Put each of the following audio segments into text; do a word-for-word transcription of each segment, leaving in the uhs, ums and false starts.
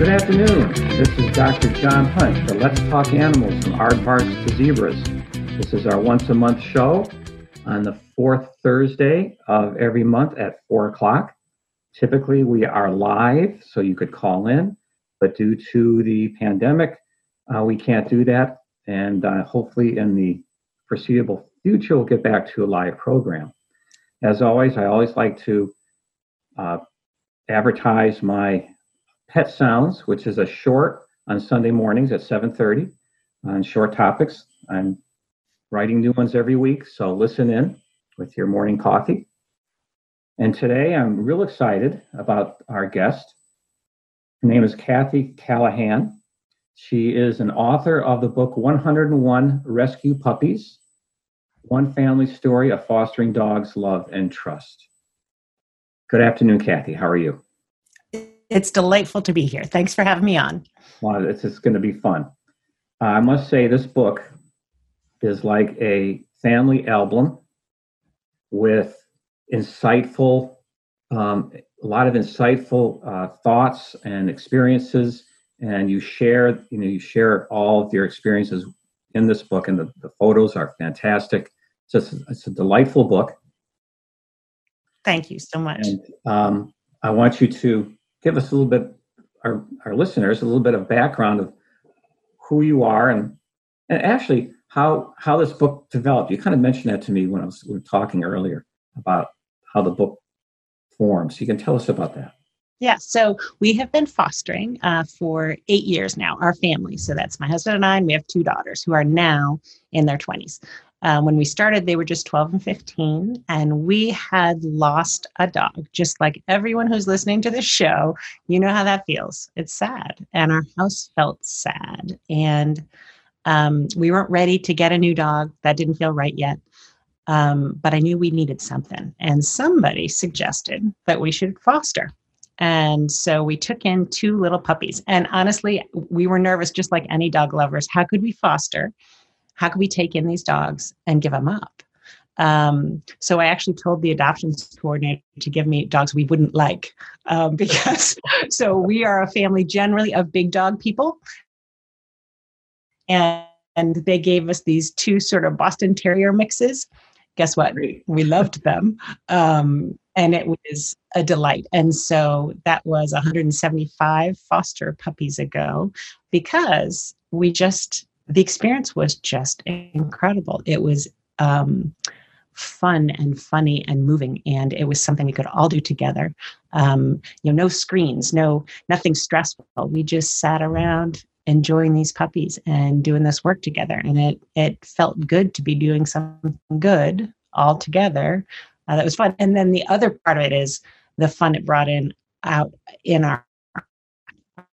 Good afternoon. This is Doctor John Hunt for Let's Talk Animals from Aardvarks to Zebras. This is our once-a-month show on the fourth Thursday of every month at four o'clock. Typically, we are live, so you could call in, but due to the pandemic, uh, we can't do that, and uh, hopefully in the foreseeable future, we'll get back to a live program. As always, I always like to uh, advertise my Pet Sounds, which is a short on Sunday mornings at seven thirty on short topics. I'm writing new ones every week, so listen in with your morning coffee. And today I'm real excited about our guest. Her name is Kathy Callahan. She is an author of the book one oh one Rescue Puppies, One Family Story of Fostering Dogs, Love, and Trust. Good afternoon, Kathy. How are you? It's delightful to be here. Thanks for having me on. Well, it's, it's going to be fun. Uh, I must say this book is like a family album with insightful, um, a lot of insightful uh, thoughts and experiences. And you share, you know, you share all of your experiences in this book, and the, the photos are fantastic. It's just, it's a delightful book. Thank you so much. And, um, I want you to give us a little bit, our, our listeners, a little bit of background of who you are and, and actually how how this book developed. You kind of mentioned that to me when I was we were talking earlier about how the book forms. You can tell us about that. Yeah, so we have been fostering uh, for eight years now, our family. So that's my husband and I, and we have two daughters who are now in their twenties. Um, when we started, they were just twelve and fifteen, and we had lost a dog. Just like everyone who's listening to this show, you know how that feels. It's sad, and our house felt sad, and um, we weren't ready to get a new dog. That didn't feel right yet, um, but I knew we needed something, and somebody suggested that we should foster. And so we took in two little puppies, and honestly, we were nervous, just like any dog lovers. How could we foster? How can we take in these dogs and give them up? Um, so I actually told the adoptions coordinator to give me dogs we wouldn't like, um, because so we are a family generally of big dog people. And, and they gave us these two sort of Boston Terrier mixes. Guess what? We loved them. Um, and it was a delight. And so that was one hundred seventy-five foster puppies ago, because we just... the experience was just incredible. It was um, fun and funny and moving, and it was something we could all do together. Um, you know, no screens, no nothing stressful. We just sat around enjoying these puppies and doing this work together, and it it felt good to be doing something good all together. Uh, that was fun. And then the other part of it is the fun it brought in out in our.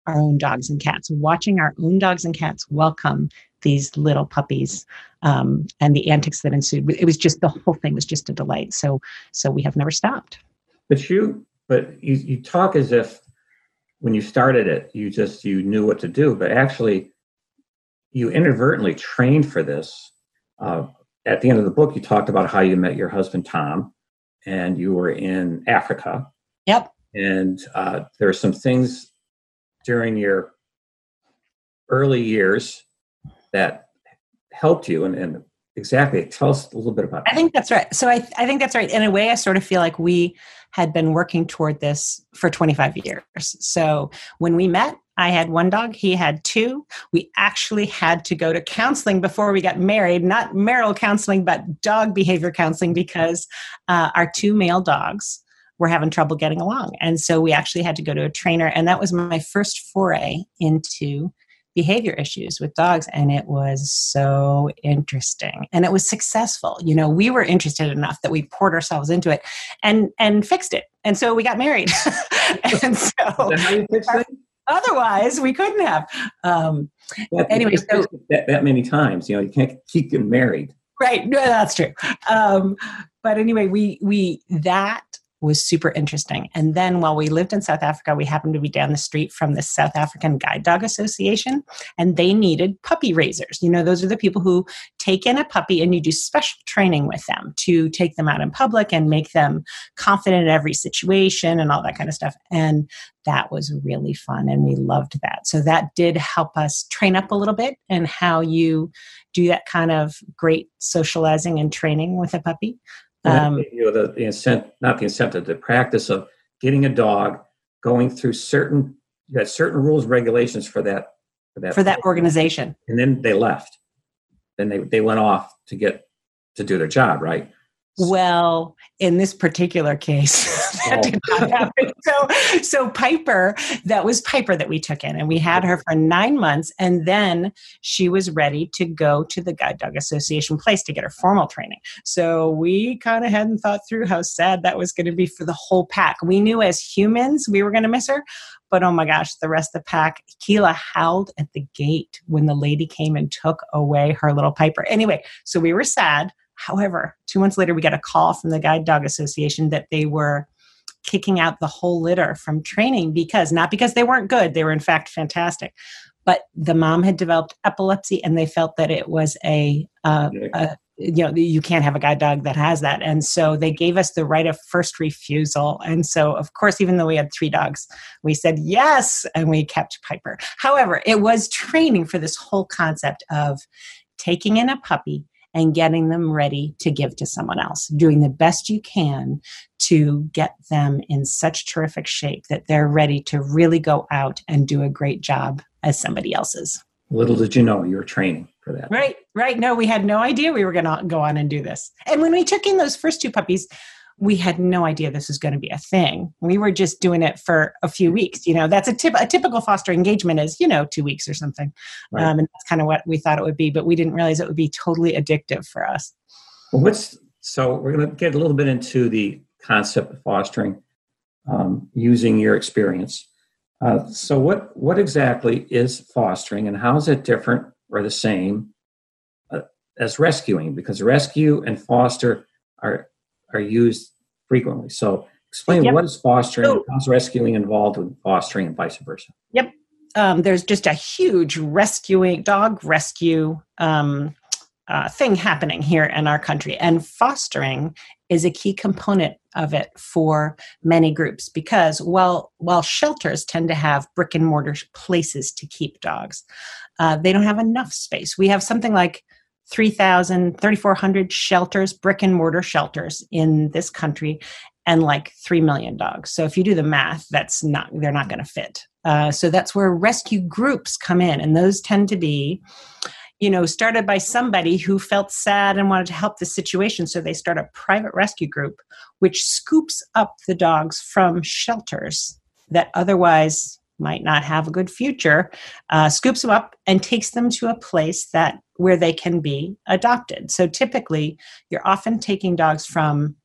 our own dogs and cats, watching our own dogs and cats welcome these little puppies, um, and the antics that ensued. It was just, the whole thing was just a delight. So, so we have never stopped. But you, but you, you talk as if when you started it, you just, you knew what to do, but actually you inadvertently trained for this. Uh, at the end of the book, you talked about how you met your husband, Tom, and you were in Africa. Yep. And uh, there are some things during your early years that helped you, and, and exactly, tell us a little bit about that. I think that's right. So I, th- I think that's right. In a way, I sort of feel like we had been working toward this for twenty-five years. So when we met, I had one dog, he had two. We actually had to go to counseling before we got married, not marital counseling, but dog behavior counseling, because uh, our two male dogs were having trouble getting along. And so we actually had to go to a trainer. And that was my first foray into behavior issues with dogs. And it was so interesting. And it was successful. You know, we were interested enough that we poured ourselves into it and and fixed it. And so we got married. And so otherwise we couldn't have. Um, well, anyway, so that, that many times, you know, you can't keep getting married. Right. No, that's true. Um, but anyway, we we that was super interesting. And then while we lived in South Africa, we happened to be down the street from the South African Guide Dog Association, and they needed puppy raisers. You know, those are the people who take in a puppy and you do special training with them to take them out in public and make them confident in every situation and all that kind of stuff. And that was really fun, and we loved that. So that did help us train up a little bit in how you do that kind of great socializing and training with a puppy. Um, you know, the, the incentive, not the incentive, the practice of getting a dog, going through certain, you got certain rules, regulations for that, for that, for that organization. And then they left. Then they, they went off to get, to do their job. Right. Well, in this particular case, that did not happen. So, so Piper, that was Piper that we took in, and we had her for nine months, and then she was ready to go to the Guide Dog Association place to get her formal training. So we kind of hadn't thought through how sad that was going to be for the whole pack. We knew as humans we were going to miss her, but oh my gosh, the rest of the pack. Keela howled at the gate when the lady came and took away her little Piper. Anyway, so we were sad. However, two months later, we got a call from the Guide Dog Association that they were kicking out the whole litter from training because, not because they weren't good, they were in fact fantastic, but the mom had developed epilepsy, and they felt that it was a, uh, a you know, you can't have a guide dog that has that. And so they gave us the right of first refusal. And so, of course, even though we had three dogs, we said yes, and we kept Piper. However, it was training for this whole concept of taking in a puppy and getting them ready to give to someone else, doing the best you can to get them in such terrific shape that they're ready to really go out and do a great job as somebody else's. Little did you know you were training for that. Right, right. No, we had no idea we were going to go on and do this. And when we took in those first two puppies, we had no idea this was going to be a thing. We were just doing it for a few weeks. You know, that's a tip. A typical foster engagement is, you know, two weeks or something. Right. Um, and that's kind of what we thought it would be, but we didn't realize it would be totally addictive for us. Well, what's, so we're going to get a little bit into the concept of fostering, um, using your experience. Uh, so what, what exactly is fostering, and how is it different or the same uh, as rescuing? Because rescue and foster are, are used frequently. So explain yep. what is fostering, so, how's rescuing involved with fostering, and vice versa? Yep. Um, there's just a huge rescuing, dog rescue um, uh, thing happening here in our country. And fostering is a key component of it for many groups, because while, while shelters tend to have brick and mortar places to keep dogs, uh, they don't have enough space. We have something like three thousand, thirty-four hundred shelters, brick and mortar shelters in this country, and like three million dogs. So if you do the math, that's not, they're not going to fit. Uh, so that's where rescue groups come in. And those tend to be, you know, started by somebody who felt sad and wanted to help the situation. So they start a private rescue group, which scoops up the dogs from shelters that otherwise might not have a good future, uh, scoops them up and takes them to a place that where they can be adopted. So typically, you're often taking dogs from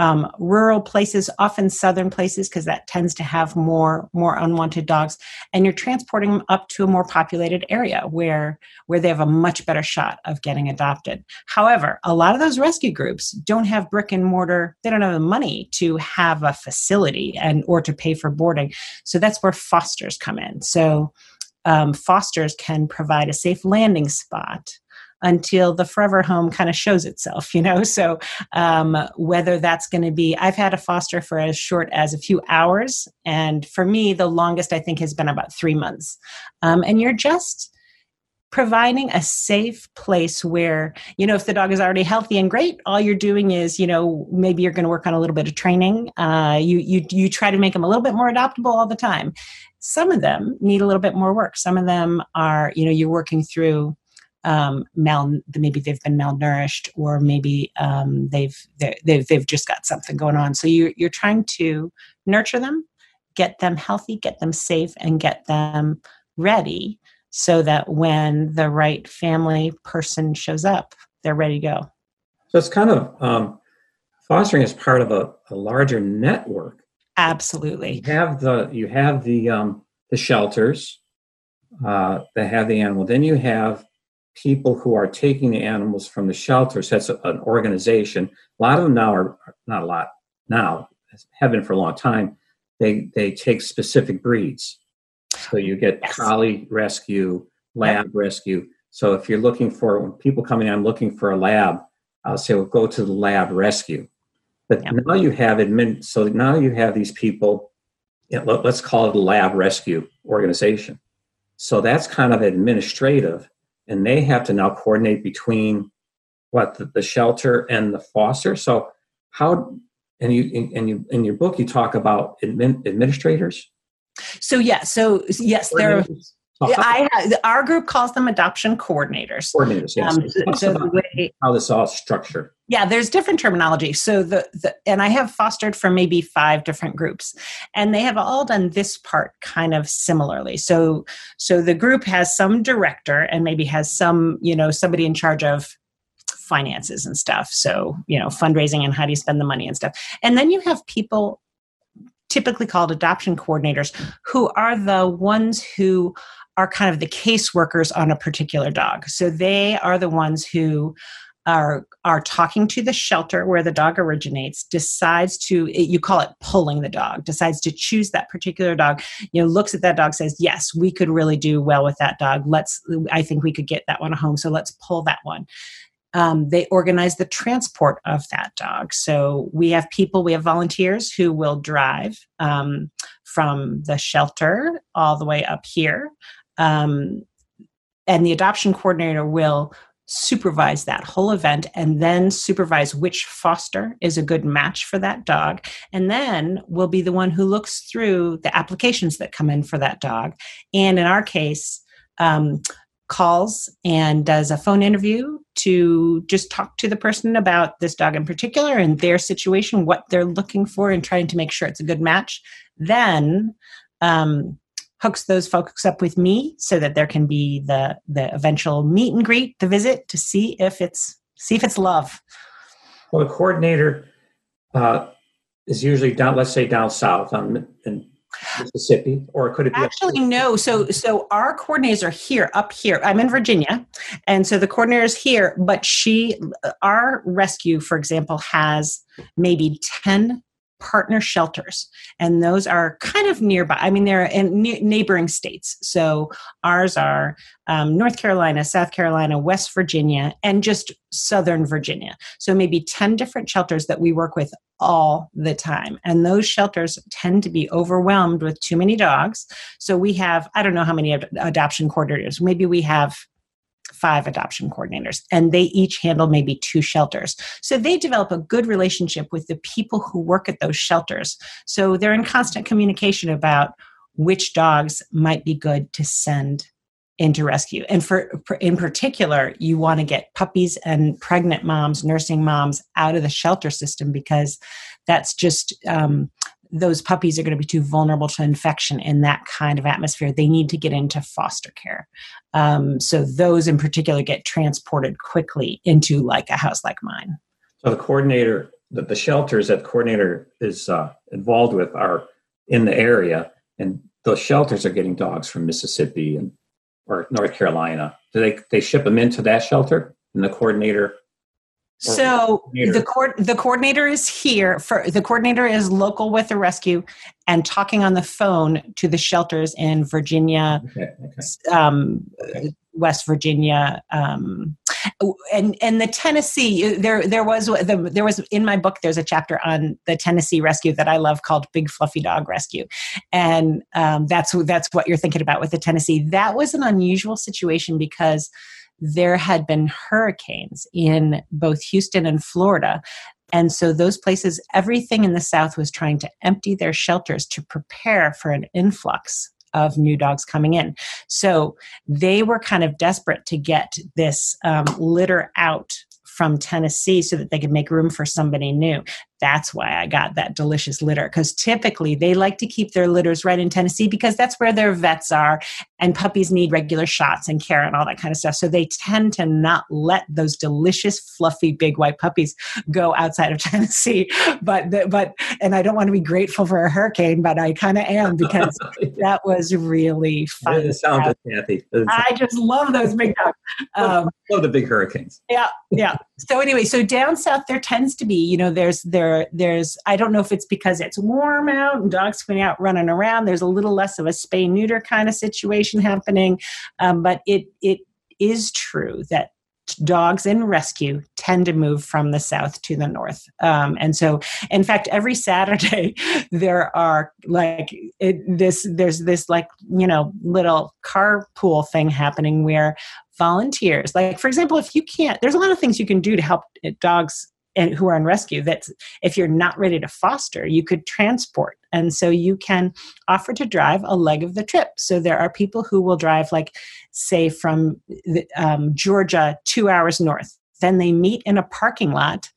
um, rural places, often southern places, because that tends to have more more unwanted dogs, and you're transporting them up to a more populated area where where they have a much better shot of getting adopted. However, a lot of those rescue groups don't have brick and mortar, they don't have the money to have a facility and or to pay for boarding. So that's where fosters come in. So Um, fosters can provide a safe landing spot until the forever home kind of shows itself, you know? So um, whether that's going to be, I've had a foster for as short as a few hours. And for me, the longest I think has been about three months. Um, and you're just providing a safe place where, you know, if the dog is already healthy and great, all you're doing is, you know, maybe you're going to work on a little bit of training. Uh, you, you, you try to make them a little bit more adoptable all the time. Some of them need a little bit more work. Some of them are, you know, you're working through um, mal. Maybe they've been malnourished, or maybe um, they've they've they've just got something going on. So you you're trying to nurture them, get them healthy, get them safe, and get them ready so that when the right family person shows up, they're ready to go. So it's kind of um, fostering is part of a, a larger network. Absolutely. You have the you have the um, the shelters uh, that have the animal. Then you have people who are taking the animals from the shelters. That's a, an organization. A lot of them now are not a lot now. have been for a long time, they they take specific breeds. So you get yes. collie rescue, lab yep. rescue. So if you're looking for, when people come in, I'm looking for a lab, I'll say, well, go to the lab rescue. But yep. now you have admin, so now you have these people, you know, let's call it a lab rescue organization. So that's kind of administrative, and they have to now coordinate between what the, the shelter and the foster. So how, and you, in, and you, in your book, you talk about admin, administrators. So, yeah. So yes, there are, I have, our group calls them adoption coordinators. Coordinators, yes. Um, so, so the way, how this all structured. Yeah, there's different terminology. So the, the and I have fostered for maybe five different groups, and they have all done this part kind of similarly. So so the group has some director and maybe has some, you know, somebody in charge of finances and stuff. So, you know, fundraising and how do you spend the money and stuff. And then you have people typically called adoption coordinators who are the ones who are kind of the caseworkers on a particular dog. So they are the ones who are are talking to the shelter where the dog originates, decides to, you call it pulling the dog, decides to choose that particular dog, you know, looks at that dog, says, yes, we could really do well with that dog. Let's, I think we could get that one home. So let's pull that one. Um, they organize the transport of that dog. So we have people, we have volunteers who will drive um, from the shelter all the way up here. Um, and the adoption coordinator will supervise that whole event and then supervise which foster is a good match for that dog. And then will be the one who looks through the applications that come in for that dog. And in our case, um, calls and does a phone interview to just talk to the person about this dog in particular and their situation, what they're looking for, and trying to make sure it's a good match. Then um, hooks those folks up with me so that there can be the the eventual meet and greet, the visit, to see if it's see if it's love. Well, the coordinator uh, is usually down, let's say down south on in Mississippi, or could it be actually up- no? So, so our coordinators are here, up here. I'm in Virginia, and so the coordinator is here. But she, our rescue, for example, has maybe ten partner shelters, and those are kind of nearby. I mean, they're in ne- neighboring states. So ours are um, North Carolina, South Carolina, West Virginia, and just Southern Virginia. So maybe ten different shelters that we work with all the time. And those shelters tend to be overwhelmed with too many dogs. So we have, I don't know how many ad- adoption coordinators, maybe we have five adoption coordinators, and they each handle maybe two shelters. So they develop a good relationship with the people who work at those shelters. So they're in constant communication about which dogs might be good to send into rescue. And for, for in particular, you want to get puppies and pregnant moms, nursing moms out of the shelter system, because that's just, um, those puppies are going to be too vulnerable to infection in that kind of atmosphere. They need to get into foster care. Um, so those in particular get transported quickly into like a house like mine. So the coordinator, the, the shelters that the coordinator is uh, involved with are in the area, and those shelters are getting dogs from Mississippi and or North Carolina. Do they, they ship them into that shelter, and the coordinator? So the court, the coordinator is here for the coordinator is local with the rescue and talking on the phone to the shelters in Virginia, okay, okay. Um, okay. West Virginia, um, and, and the Tennessee there, there was, the, there was in my book, there's a chapter on the Tennessee rescue that I love called Big Fluffy Dog Rescue. And, um, that's, that's what you're thinking about with the Tennessee. That was an unusual situation because there had been hurricanes in both Houston and Florida. And so those places, everything in the South was trying to empty their shelters to prepare for an influx of new dogs coming in. So they were kind of desperate to get this um, litter out from Tennessee so that they could make room for somebody new. That's why I got that delicious litter, because typically they like to keep their litters right in Tennessee because that's where their vets are, and puppies need regular shots and care and all that kind of stuff. So they tend to not let those delicious, fluffy, big white puppies go outside of Tennessee. But, the, but, and I don't want to be grateful for a hurricane, but I kind of am, because that was really fun. It sounded, Kathy. I just love those big dogs. Um, love the big hurricanes. Yeah. Yeah. So anyway, so down South there tends to be, you know, there's, there, there, there's, I don't know if it's because it's warm out and dogs going out running around. There's a little less of a spay neuter kind of situation happening. Um, but it, it is true that dogs in rescue tend to move from the south to the north. Um, and so, in fact, every Saturday there are like it, this, there's this like, you know, little carpool thing happening where volunteers, like, for example, if you can't, there's a lot of things you can do to help dogs and who are in rescue. That's if you're not ready to foster, you could transport. And so you can offer to drive a leg of the trip. So there are people who will drive, like, say, from um, Georgia two hours north. Then they meet in a parking lot,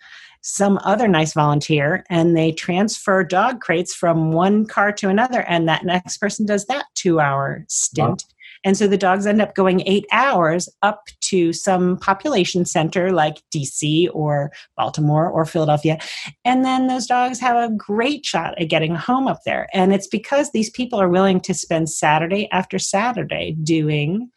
some other nice volunteer, and they transfer dog crates from one car to another. And that next person does that two-hour stint. Wow. And so the dogs end up going eight hours up to some population center like D C or Baltimore or Philadelphia. And then those dogs have a great shot at getting home up there. And it's because these people are willing to spend Saturday after Saturday doing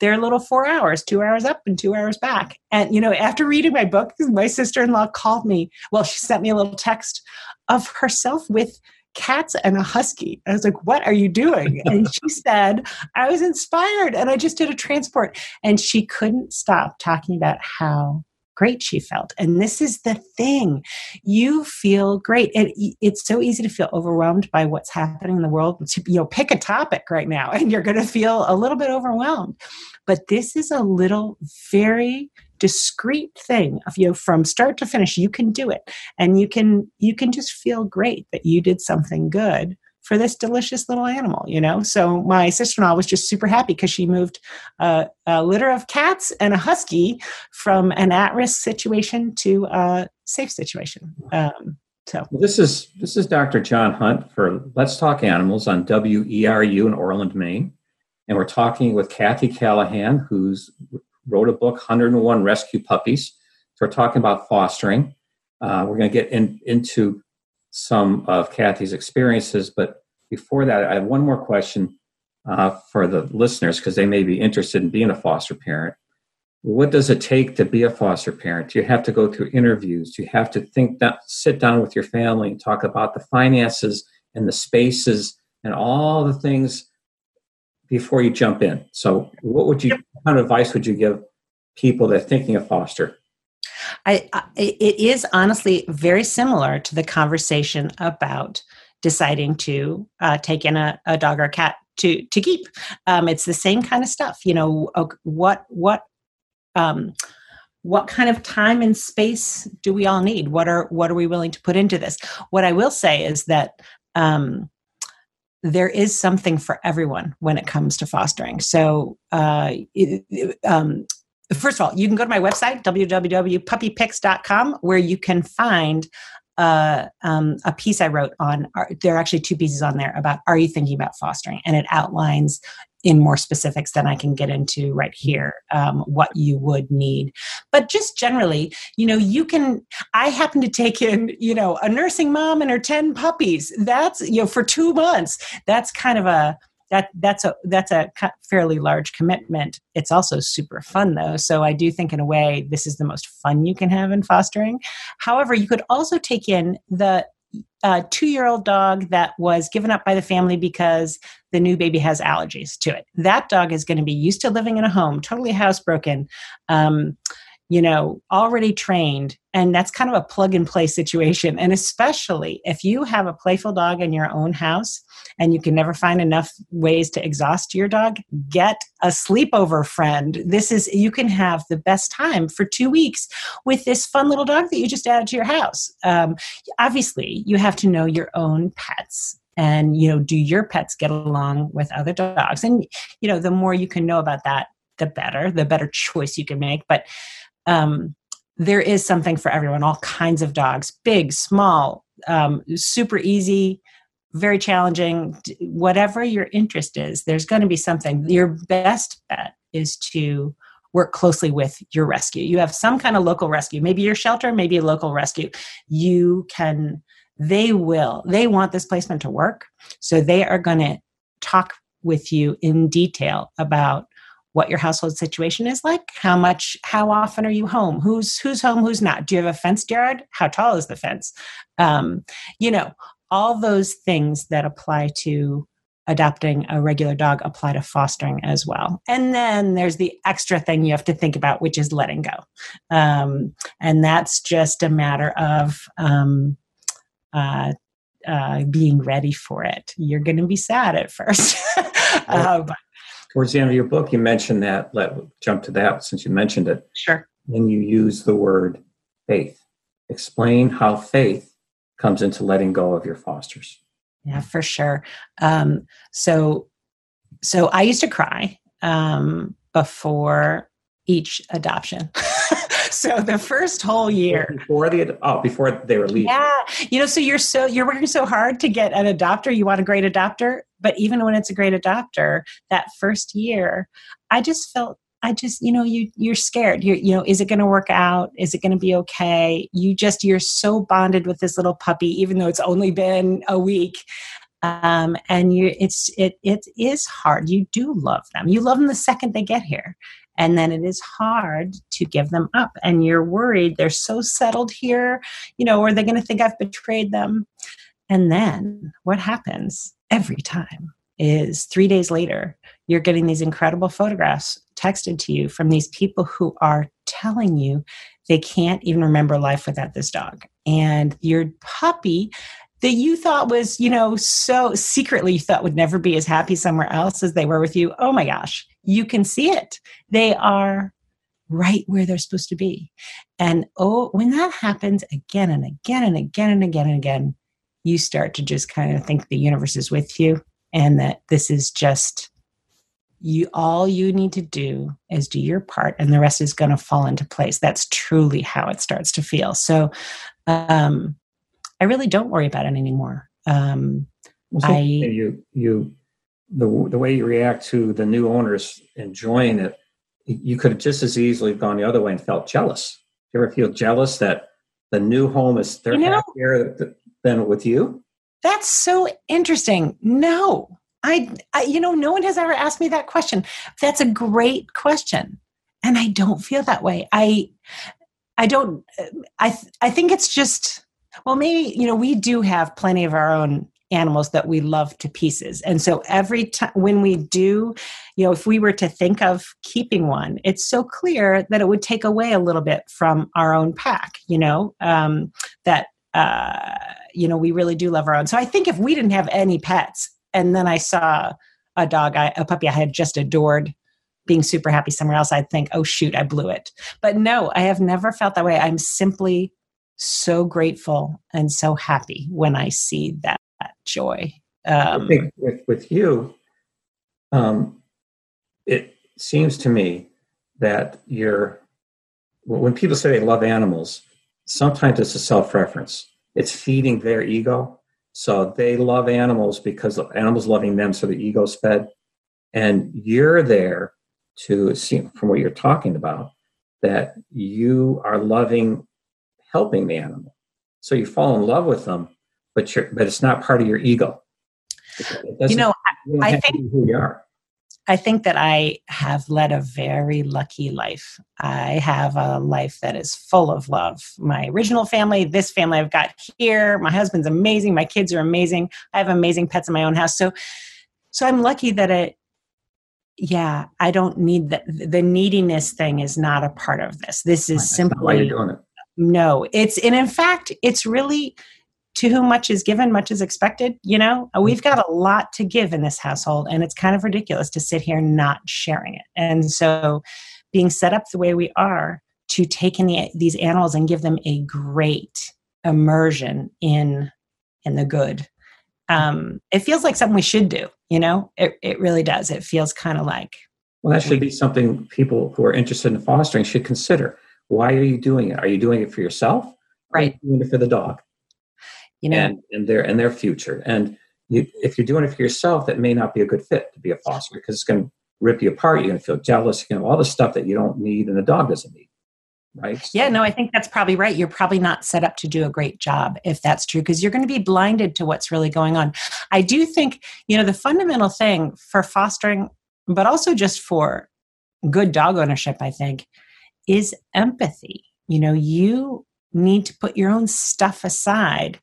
their little four hours, two hours up and two hours back. And, you know, after reading my book, my sister-in-law called me. Well, she sent me a little text of herself with cats and a husky. I was like, what are you doing? And she said, I was inspired and I just did a transport. And she couldn't stop talking about how great she felt. And this is the thing. You feel great. And it's so easy to feel overwhelmed by what's happening in the world. You know, pick a topic right now and you're going to feel a little bit overwhelmed. But this is a little very discrete thing of, you know, from start to finish, you can do it. And you can, you can just feel great that you did something good for this delicious little animal, you know? So my sister-in-law was just super happy because she moved uh, a litter of cats and a husky from an at-risk situation to a safe situation. Um, so well, this is, this is Doctor John Hunt for Let's Talk Animals on W E R U in Orland, Maine. And we're talking with Kathy Callahan, who's wrote a book, one oh one Rescue Puppies. So we're talking about fostering. Uh, we're going to get in, into some of Kathy's experiences. But before that, I have one more question uh, for the listeners, because they may be interested in being a foster parent. What does it take to be a foster parent? Do you have to go through interviews? Do you have to think that, sit down with your family and talk about the finances and the spaces and all the things before you jump in? So what would you, what kind of advice would you give people that are thinking of foster? I, I, it is honestly very similar to the conversation about deciding to uh, take in a, a dog or a cat to, to keep. Um, it's the same kind of stuff, you know, what, what, um, what kind of time and space do we all need? What are, what are we willing to put into this? What I will say is that, um, there is something for everyone when it comes to fostering. So, uh, um, first of all, you can go to my website, w w w dot puppy picks dot com, where you can find uh, um, a piece I wrote on, are, there are actually two pieces on there about, are you thinking about fostering? And it outlines in more specifics than I can get into right here, um, what you would need. But just generally, you know, you can, I happen to take in, you know, a nursing mom and her ten puppies. That's, you know, for two months, that's kind of a, that that's a, that's a fairly large commitment. It's also super fun though. So I do think in a way, this is the most fun you can have in fostering. However, you could also take in the uh, two-year-old dog that was given up by the family because the new baby has allergies to it. That dog is going to be used to living in a home, totally housebroken, um, you know, already trained. And that's kind of a plug and play situation. And especially if you have a playful dog in your own house and you can never find enough ways to exhaust your dog, get a sleepover friend. This is, you can have the best time for two weeks with this fun little dog that you just added to your house. Um, obviously you have to know your own pets. And, you know, do your pets get along with other dogs? And, you know, the more you can know about that, the better, the better choice you can make. But um, there is something for everyone, all kinds of dogs, big, small, um, super easy, very challenging, whatever your interest is, there's going to be something. Your best bet is to work closely with your rescue. You have some kind of local rescue, maybe your shelter, maybe a local rescue. You can... They will, they want this placement to work. So they are going to talk with you in detail about what your household situation is like, how much, how often are you home, who's, who's home, who's not, do you have a fenced yard, how tall is the fence, um, you know, all those things that apply to adopting a regular dog apply to fostering as well. And then there's the extra thing you have to think about, which is letting go. Um, and that's just a matter of um, uh, uh, being ready for it. You're going to be sad at first. uh, but, Towards the end of your book, you mentioned that. Let jump to that since you mentioned it. Sure. And you use the word faith. Explain how faith comes into letting go of your fosters. Yeah, for sure. Um, so, so I used to cry um, before each adoption. So the first whole year before the oh before they were leaving. Yeah, you know. So you're so you're working so hard to get an adopter. You want a great adopter, but even when it's a great adopter, that first year, I just felt I just you know you you're scared. You you know, is it going to work out? Is it going to be okay? You just you're so bonded with this little puppy, even though it's only been a week. Um, and you it's it it is hard. You do love them. You love them the second they get here. And then it is hard to give them up. And you're worried they're so settled here, you know, are they going to think I've betrayed them? And then what happens every time is three days later, you're getting these incredible photographs texted to you from these people who are telling you they can't even remember life without this dog. And your puppy that you thought was, you know, so secretly you thought would never be as happy somewhere else as they were with you. Oh my gosh, you can see it. They are right where they're supposed to be. And oh, when that happens again and again and again and again and again, you start to just kind of think the universe is with you and that this is just you. All you need to do is do your part and the rest is going to fall into place. That's truly how it starts to feel. So, um, I really don't worry about it anymore. Um, well, so I, you, you, the the way you react to the new owners enjoying it, you could have just as easily gone the other way and felt jealous. Do you ever feel jealous that the new home is they're you know, happier than with you? That's so interesting. No, I, I, you know, no one has ever asked me that question. That's a great question, and I don't feel that way. I, I don't. I, I think it's just. Well, maybe, you know, we do have plenty of our own animals that we love to pieces. And so every time when we do, you know, if we were to think of keeping one, it's so clear that it would take away a little bit from our own pack, you know, um, that, uh, you know, we really do love our own. So I think if we didn't have any pets and then I saw a dog, I, a puppy I had just adored being super happy somewhere else, I'd think, oh, shoot, I blew it. But no, I have never felt that way. I'm simply so grateful and so happy when I see that, that joy. Um, I think with, with you, um, it seems to me that you're, when people say they love animals, sometimes it's a self-reference. It's feeding their ego. So they love animals because of animals loving them, so the ego's fed. And you're there to see, from what you're talking about, that you are loving helping the animal. So you fall in love with them, but you're, but it's not part of your ego. You know, I, I think who you are. I think that I have led a very lucky life. I have a life that is full of love. My original family, this family I've got here, my husband's amazing, my kids are amazing. I have amazing pets in my own house. So, so I'm lucky that it, yeah, I don't need that. The neediness thing is not a part of this. This is That's simply why you're doing it. No, it's, and in fact, it's really to whom much is given, much is expected. You know, we've got a lot to give in this household and it's kind of ridiculous to sit here not sharing it. And so being set up the way we are to take in the, these animals and give them a great immersion in, in the good. Um, it feels like something we should do, you know, it, it really does. It feels kind of like. Well, that should be something people who are interested in fostering should consider. Why are you doing it? Are you doing it for yourself? Right. Or are you doing it for the dog? You know, and, and their and their future. And you, if you're doing it for yourself, that may not be a good fit to be a foster because it's going to rip you apart. You're going to feel jealous. You know, all the stuff that you don't need and the dog doesn't need. Right. So, yeah. No, I think that's probably right. You're probably not set up to do a great job if that's true, because you're going to be blinded to what's really going on. I do think, you know, the fundamental thing for fostering, but also just for good dog ownership, I think, is empathy. You know, you need to put your own stuff aside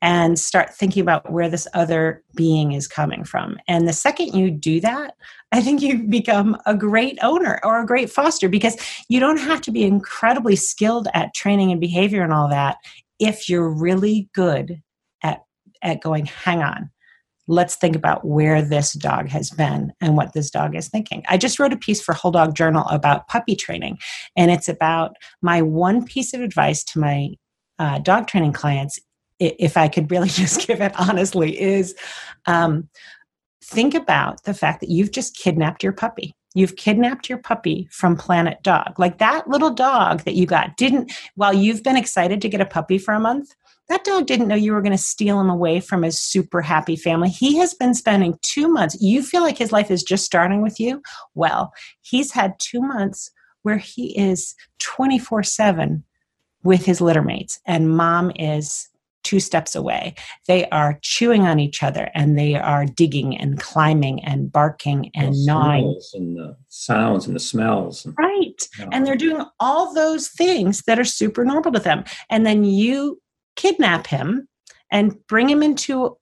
and start thinking about where this other being is coming from. And the second you do that, I think you become a great owner or a great foster, because you don't have to be incredibly skilled at training and behavior and all that if you're really good at at going, hang on, let's think about where this dog has been and what this dog is thinking. I just wrote a piece for Whole Dog Journal about puppy training, and it's about my one piece of advice to my uh, dog training clients, if I could really just give it honestly, is um, think about the fact that you've just kidnapped your puppy. You've kidnapped your puppy from Planet Dog. Like that little dog that you got didn't, while you've been excited to get a puppy for a month, that dog didn't know you were going to steal him away from his super happy family. He has been spending two months. You feel like his life is just starting with you. Well, he's had two months where he is twenty-four seven with his litter mates, and mom is two steps away. They are chewing on each other, and they are digging and climbing and barking and the gnawing. And the sounds and the smells. And, right. You know. And they're doing all those things that are super normal to them. And then you kidnap him and bring him into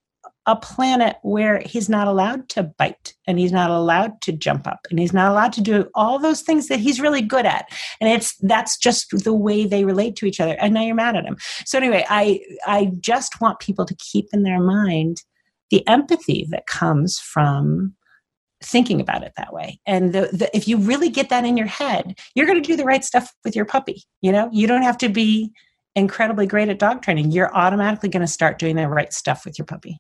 a planet where he's not allowed to bite, and he's not allowed to jump up, and he's not allowed to do all those things that he's really good at. And it's, that's just the way they relate to each other. And now you're mad at him. So anyway, I, I just want people to keep in their mind the empathy that comes from thinking about it that way. And the, the, if you really get that in your head, you're going to do the right stuff with your puppy. You know, you don't have to be incredibly great at dog training. You're automatically going to start doing the right stuff with your puppy.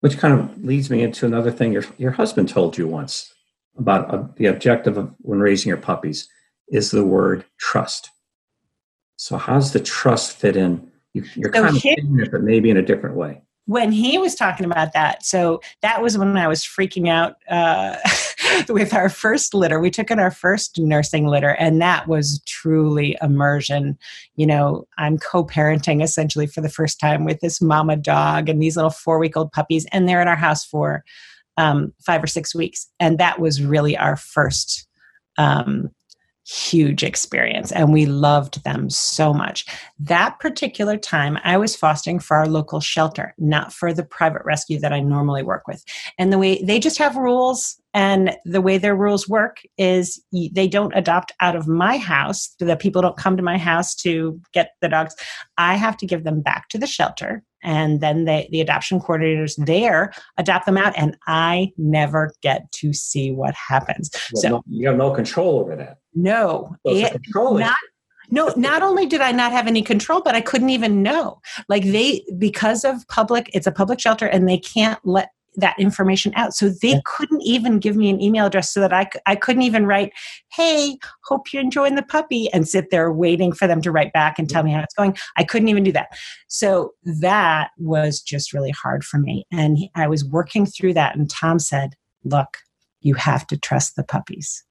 Which kind of leads me into another thing your your husband told you once about uh, the objective of when raising your puppies is the word trust. So how's the trust fit in? You, you're so kind of thinking it, but maybe in a different way. When he was talking about that, so that was when I was freaking out uh, with our first litter. We took in our first nursing litter, and that was truly immersion. You know, I'm co-parenting essentially for the first time with this mama dog and these little four-week-old puppies, and they're in our house for um, five or six weeks. And that was really our first um, huge experience, and we loved them so much. That particular time, I was fostering for our local shelter, not for the private rescue that I normally work with. And the way they just have rules, and the way their rules work is they don't adopt out of my house. The people don't come to my house to get the dogs. I have to give them back to the shelter, and then they, the adoption coordinators there adopt them out, and I never get to see what happens. Well, so no, you have no control over that. No, so it, not, no, not only did I not have any control, but I couldn't even know. Like they, because of public, it's a public shelter, and they can't let that information out. So they yeah. couldn't even give me an email address, so that I, I couldn't even write, hey, hope you're enjoying the puppy, and sit there waiting for them to write back and tell me how it's going. I couldn't even do that. So that was just really hard for me. And he, I was working through that. And Tom said, look, you have to trust the puppies.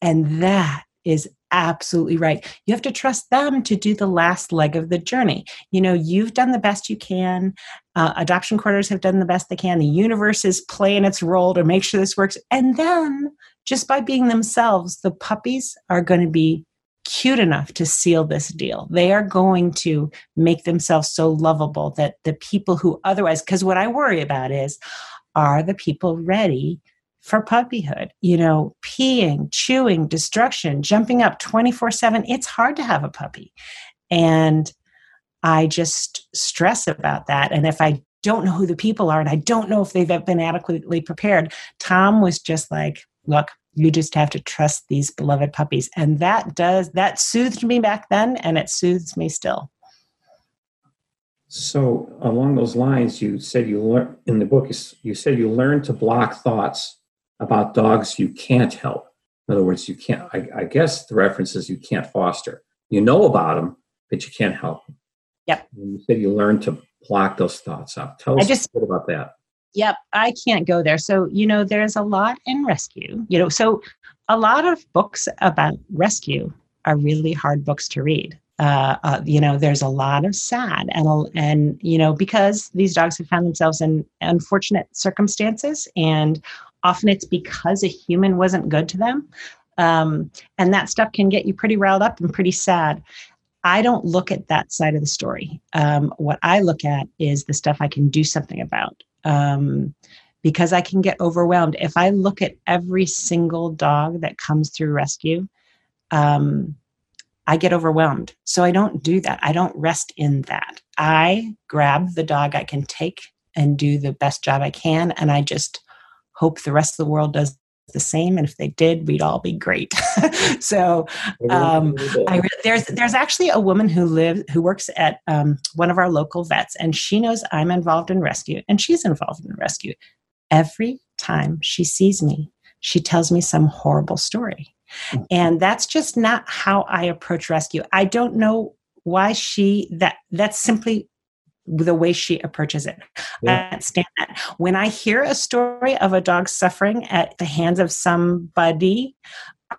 And that is absolutely right. You have to trust them to do the last leg of the journey. You know, you've done the best you can. Uh, adoption coordinators have done the best they can. The universe is playing its role to make sure this works. And then just by being themselves, the puppies are going to be cute enough to seal this deal. They are going to make themselves so lovable that the people who otherwise, because what I worry about is, are the people ready for puppyhood? You know, peeing, chewing, destruction, jumping up twenty-four seven. It's hard to have a puppy. And I just stress about that. And if I don't know who the people are, and I don't know if they've been adequately prepared, Tom was just like, look, you just have to trust these beloved puppies. And that does, that soothed me back then, and it soothes me still. So along those lines, you said you learned in the book, you said you learned to block thoughts about dogs you can't help. In other words, you can't, I, I guess the reference is you can't foster. You know about them, but you can't help them. Yep. And you said you learned to block those thoughts out. Tell us I just, a little bit about that. Yep. I can't go there. So, you know, there's a lot in rescue, you know, so a lot of books about rescue are really hard books to read. Uh, uh, you know, there's a lot of sad and, and, you know, because these dogs have found themselves in unfortunate circumstances, and Often it's because a human wasn't good to them. Um, and that stuff can get you pretty riled up and pretty sad. I don't look at that side of the story. Um, what I look at is the stuff I can do something about, um, because I can get overwhelmed. If I look at every single dog that comes through rescue, um, I get overwhelmed. So I don't do that. I don't rest in that. I grab the dog I can take and do the best job I can. And I just hope the rest of the world does the same. And if they did, we'd all be great. So um, I re- there's there's actually a woman who lives who works at um, one of our local vets, and she knows I'm involved in rescue, and she's involved in rescue. Every time she sees me, she tells me some horrible story, and that's just not how I approach rescue. I don't know why she that that's simply the way she approaches it. Yeah. I can't stand that. When I hear a story of a dog suffering at the hands of somebody,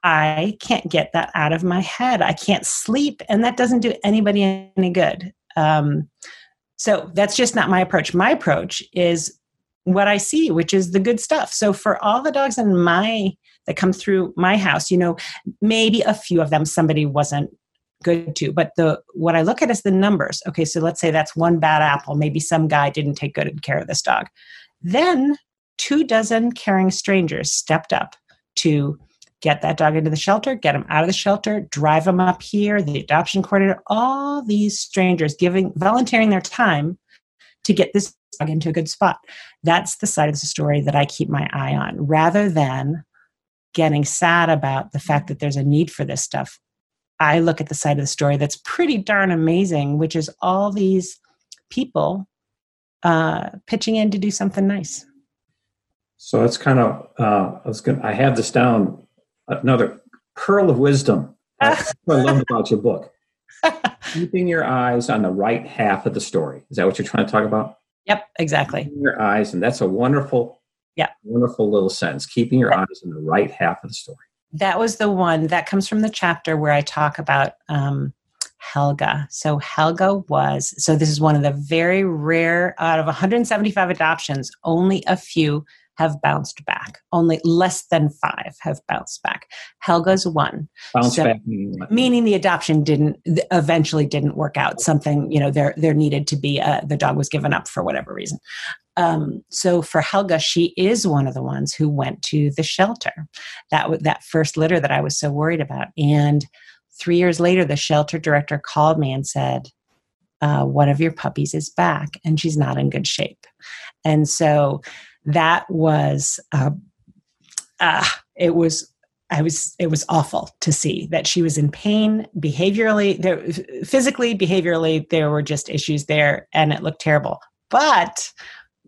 I can't get that out of my head. I can't sleep, and that doesn't do anybody any good. Um, so that's just not my approach. My approach is what I see, which is the good stuff. So for all the dogs in my that come through my house, you know, maybe a few of them somebody wasn't good to, but the what I look at is the numbers. Okay, so let's say that's one bad apple. Maybe some guy didn't take good care of this dog. Then two dozen caring strangers stepped up to get that dog into the shelter, get him out of the shelter, drive him up here, the adoption coordinator, all these strangers giving, volunteering their time to get this dog into a good spot. That's the side of the story that I keep my eye on, rather than getting sad about the fact that there's a need for this stuff. I look at the side of the story that's pretty darn amazing, which is all these people uh, pitching in to do something nice. So it's kind of, uh, I was going I have this down, another pearl of wisdom. That's what I love about your book. Keeping your eyes on the right half of the story. Is that what you're trying to talk about? Yep, exactly. Keeping your eyes, and that's a wonderful, yeah, wonderful little sentence. Keeping your eyes on the right half of the story. That was the one that comes from the chapter where I talk about um, Helga. So Helga was, so this is one of the very rare, out of one hundred seventy-five adoptions, only a few have bounced back. Only less than five have bounced back. Helga's one. Bounce so, back meaning, meaning the adoption didn't, eventually didn't work out. Something, you know, there, there needed to be, a, the dog was given up for whatever reason. Um, so for Helga, she is one of the ones who went to the shelter, that that first litter that I was so worried about. And three years later, the shelter director called me and said, uh, one of your puppies is back and she's not in good shape. And so that was, uh, uh, it was, I was, it was awful to see that she was in pain behaviorally, there, physically, behaviorally, there were just issues there and it looked terrible. But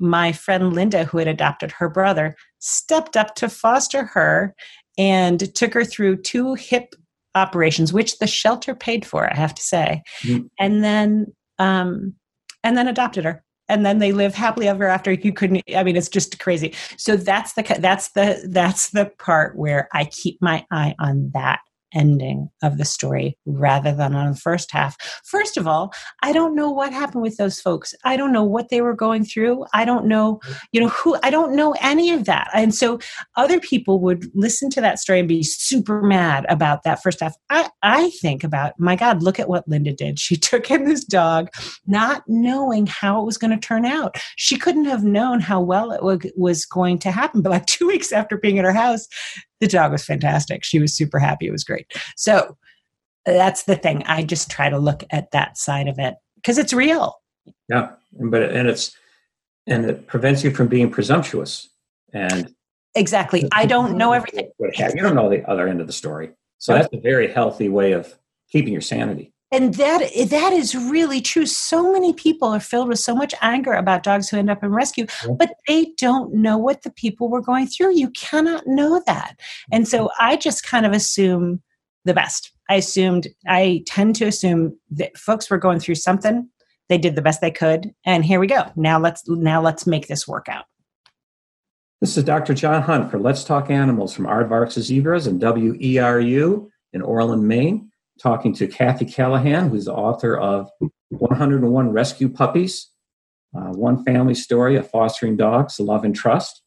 my friend Linda, who had adopted her brother, stepped up to foster her and took her through two hip operations, which the shelter paid for, I have to say. Mm-hmm. And then, um, and then adopted her. And then they live happily ever after. You couldn't, I mean, it's just crazy. So that's the, that's the, that's the part where I keep my eye on that ending of the story rather than on the first half. First of all, I don't know what happened with those folks. I don't know what they were going through. I don't know, you know, who, I don't know any of that. And so other people would listen to that story and be super mad about that first half. I, I think about, my God, look at what Linda did. She took in this dog, not knowing how it was going to turn out. She couldn't have known how well it w- was going to happen. But like two weeks after being at her house, the dog was fantastic. She was super happy. It was great. So that's the thing. I just try to look at that side of it because it's real. Yeah. But, and it's, and it prevents you from being presumptuous. And exactly. I don't know everything. You don't know the other end of the story. So that's a very healthy way of keeping your sanity. And that that is really true. So many people are filled with so much anger about dogs who end up in rescue, but they don't know what the people were going through. You cannot know that. And so I just kind of assume the best. I assumed, I tend to assume that folks were going through something. They did the best they could. And here we go. Now let's, now let's make this work out. This is Doctor John Hunt for Let's Talk Animals from Aardvarks to Zebras and W E R U in Orland, Maine. Talking to Kathy Callahan, who's the author of one hundred one Rescue Puppies, uh, One Family Story of Fostering Dogs, Love and Trust.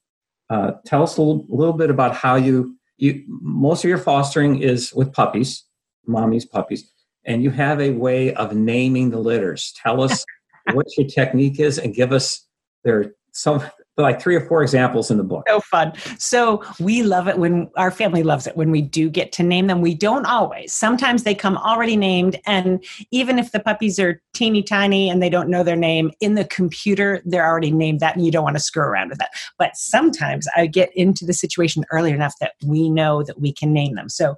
Uh, tell us a little, a little bit about how you, you, most of your fostering is with puppies, mommy's puppies, and you have a way of naming the litters. Tell us what your technique is and give us their, some, like three or four examples in the book. So fun. So we love it when our family loves it when we do get to name them. We don't always. Sometimes they come already named. And even if the puppies are teeny tiny and they don't know their name in the computer, they're already named that and you don't want to screw around with that. But sometimes I get into the situation early enough that we know that we can name them. So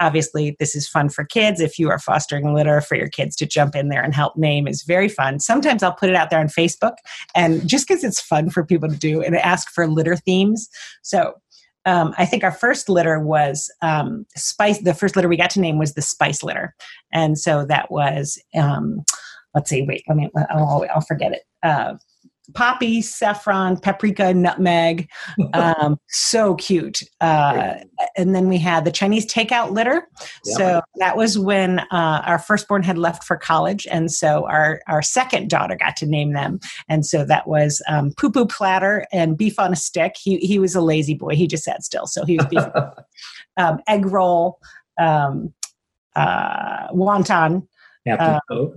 obviously, this is fun for kids. If you are fostering litter, for your kids to jump in there and help name is very fun. Sometimes I'll put it out there on Facebook, and just because it's fun for people to do, and ask for litter themes. So um, I think our first litter was um, spice. The first litter we got to name was the spice litter, and so that was um, let's see. Wait, let me. I'll, I'll forget it. Uh, Poppy, saffron, paprika, nutmeg. Um, so cute. Uh, and then we had the Chinese takeout litter. Yeah. So that was when uh, our firstborn had left for college. And so our, our second daughter got to name them. And so that was um, poo-poo platter and beef on a stick. He he was a lazy boy. He just sat still. So he was beef. um, egg roll, um, uh, wonton. Captain Coke.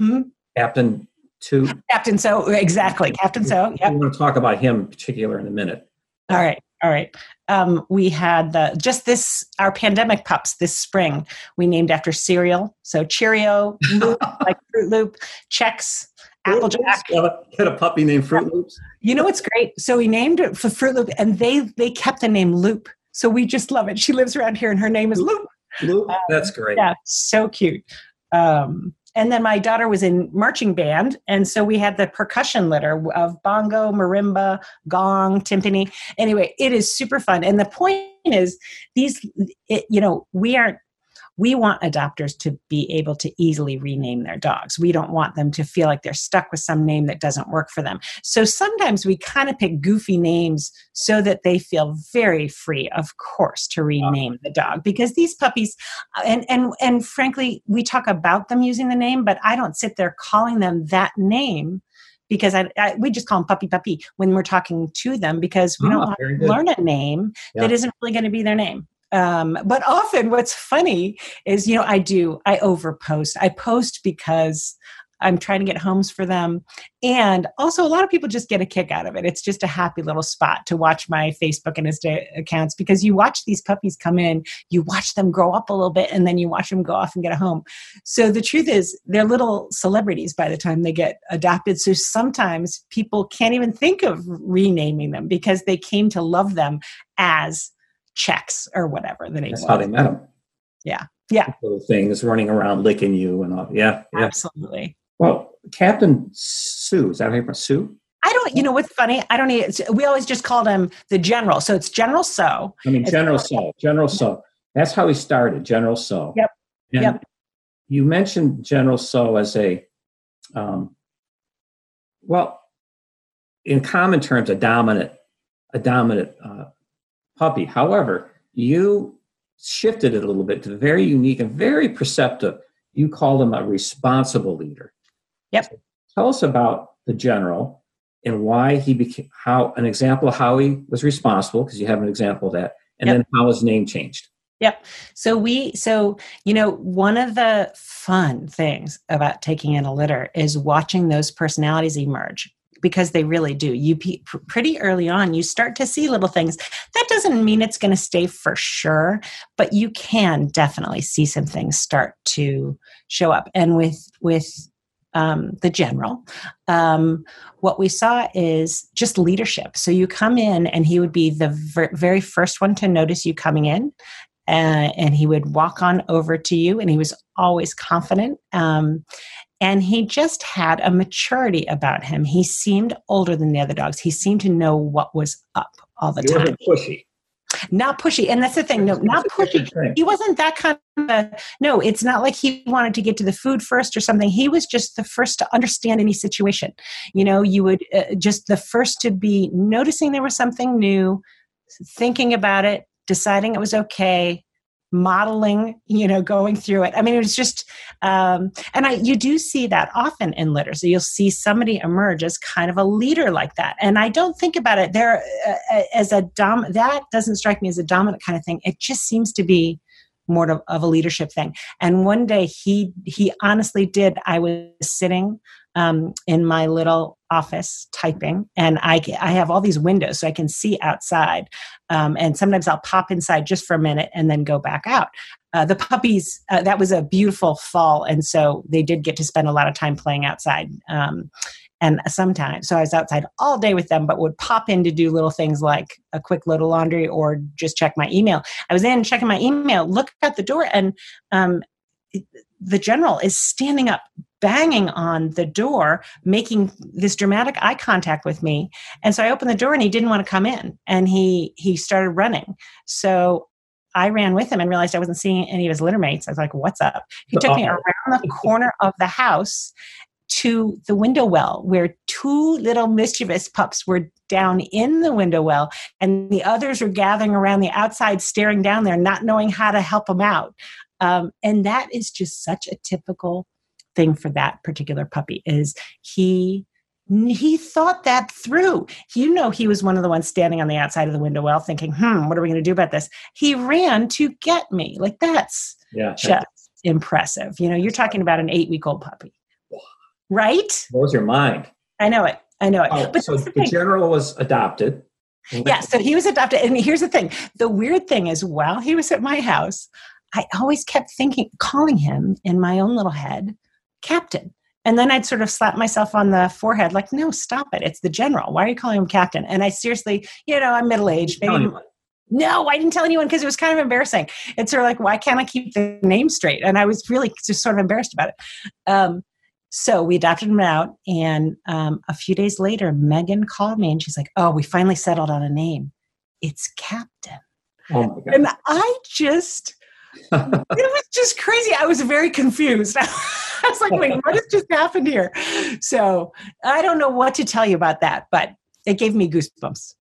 Uh, hmm? Captain To Captain So, exactly. Captain So. Yep. We're going to talk about him in particular in a minute. All right. All right. Um, we had the, just this, our pandemic pups this spring, we named after cereal. So Cheerio, Loop, like Fruit Loop, Chex, Applejack. Had a puppy named Fruit Loops. You know what's great? So we named it for Fruit Loop, and they they kept the name Loop. So we just love it. She lives around here and her name is Loop. Loop. Um, That's great. Yeah. So cute. Um, And then my daughter was in marching band, and so we had the percussion litter of bongo, marimba, gong, timpani. Anyway, it is super fun. And the point is, these, it, you know, we aren't, we want adopters to be able to easily rename their dogs. We don't want them to feel like they're stuck with some name that doesn't work for them. So sometimes we kind of pick goofy names so that they feel very free, of course, to rename the dog. Because these puppies, and and and frankly, we talk about them using the name, but I don't sit there calling them that name. Because I, I, we just call them puppy puppy when we're talking to them, because we oh, don't want to good. learn a name yeah. that isn't really going to be their name. Um, but often what's funny is, you know, I do, I overpost. I post because I'm trying to get homes for them. And also a lot of people just get a kick out of it. It's just a happy little spot to watch my Facebook and Insta accounts, because you watch these puppies come in, you watch them grow up a little bit, and then you watch them go off and get a home. So the truth is they're little celebrities by the time they get adopted. So sometimes people can't even think of renaming them because they came to love them as Checks or whatever the name. That's was. How they met them. Yeah, yeah. Little things running around licking you and all. Yeah, yeah. Absolutely. Well, Captain Sue, is that how you pronounce Sue? I don't. You know what's funny? I don't. Even, we always just called him the General. So it's General So. I mean, it's General So. General So. That's how he started. General So. Yep. And yep. You mentioned General So as a, um, well, in common terms, a dominant, a dominant. Uh, puppy. However, you shifted it a little bit to very unique and very perceptive. You call them a responsible leader. Yep. So tell us about the General and why he became, how an example of how he was responsible, because you have an example of that, and yep. then how his name changed. Yep. So we, so, you know, one of the fun things about taking in a litter is watching those personalities emerge. Because they really do. You pretty early on, you start to see little things. That doesn't mean it's going to stay for sure, but you can definitely see some things start to show up. And with with um, the General, um, what we saw is just leadership. So you come in, and he would be the ver- very first one to notice you coming in. Uh, and he would walk on over to you, and he was always confident. Um, and he just had a maturity about him. He seemed older than the other dogs. He seemed to know what was up all the he time. He wasn't pushy. Not pushy. And that's the thing. No, not pushy. He wasn't that kind of, a, no, it's not like he wanted to get to the food first or something. He was just the first to understand any situation. You know, you would uh, just the first to be noticing there was something new, thinking about it, deciding it was okay, modeling, you know, going through it. I mean, it was just, um, and I, you do see that often in litter. So you'll see somebody emerge as kind of a leader like that. And I don't think about it there uh, as a dom, that doesn't strike me as a dominant kind of thing. It just seems to be more to, of a leadership thing. And one day he, he honestly did. I was sitting um, in my little office typing, and I, I have all these windows so I can see outside. Um, and sometimes I'll pop inside just for a minute and then go back out. Uh, the puppies, uh, that was a beautiful fall. And so they did get to spend a lot of time playing outside. Um, and sometimes, so I was outside all day with them, but would pop in to do little things like a quick load of laundry or just check my email. I was in checking my email, look out the door, and um, the general is standing up, banging on the door, making this dramatic eye contact with me. And so I opened the door, and he didn't want to come in, and he he started running. So I ran with him and realized I wasn't seeing any of his litter mates. I was like, what's up? He took me around the corner of the house to the window well, where two little mischievous pups were down in the window well, and the others were gathering around the outside, staring down there, not knowing how to help them out. Um, and that is just such a typical thing for that particular puppy, is he he thought that through. You know, he was one of the ones standing on the outside of the window well thinking, hmm, what are we going to do about this? He ran to get me. Like, that's yeah, just impressive. You know, you're talking about an eight-week-old puppy. Right? Blows your mind. I know it. I know it. Oh, but so the, the general was adopted. Yeah, so he was adopted. And here's the thing. The weird thing is, while he was at my house, I always kept thinking, calling him in my own little head, Captain. And then I'd sort of slap myself on the forehead like, no, stop it. It's the general. Why are you calling him Captain? And I seriously, you know, I'm middle-aged. Maybe, no, I didn't tell anyone because it was kind of embarrassing. It's sort of like, why can't I keep the name straight? And I was really just sort of embarrassed about it. Um, So we adopted him out, and um, a few days later, Megan called me, and she's like, oh, we finally settled on a name. It's Captain. Oh my God. And I just, it was just crazy. I was very confused. I was like, wait, what has just happened here? So I don't know what to tell you about that, but it gave me goosebumps.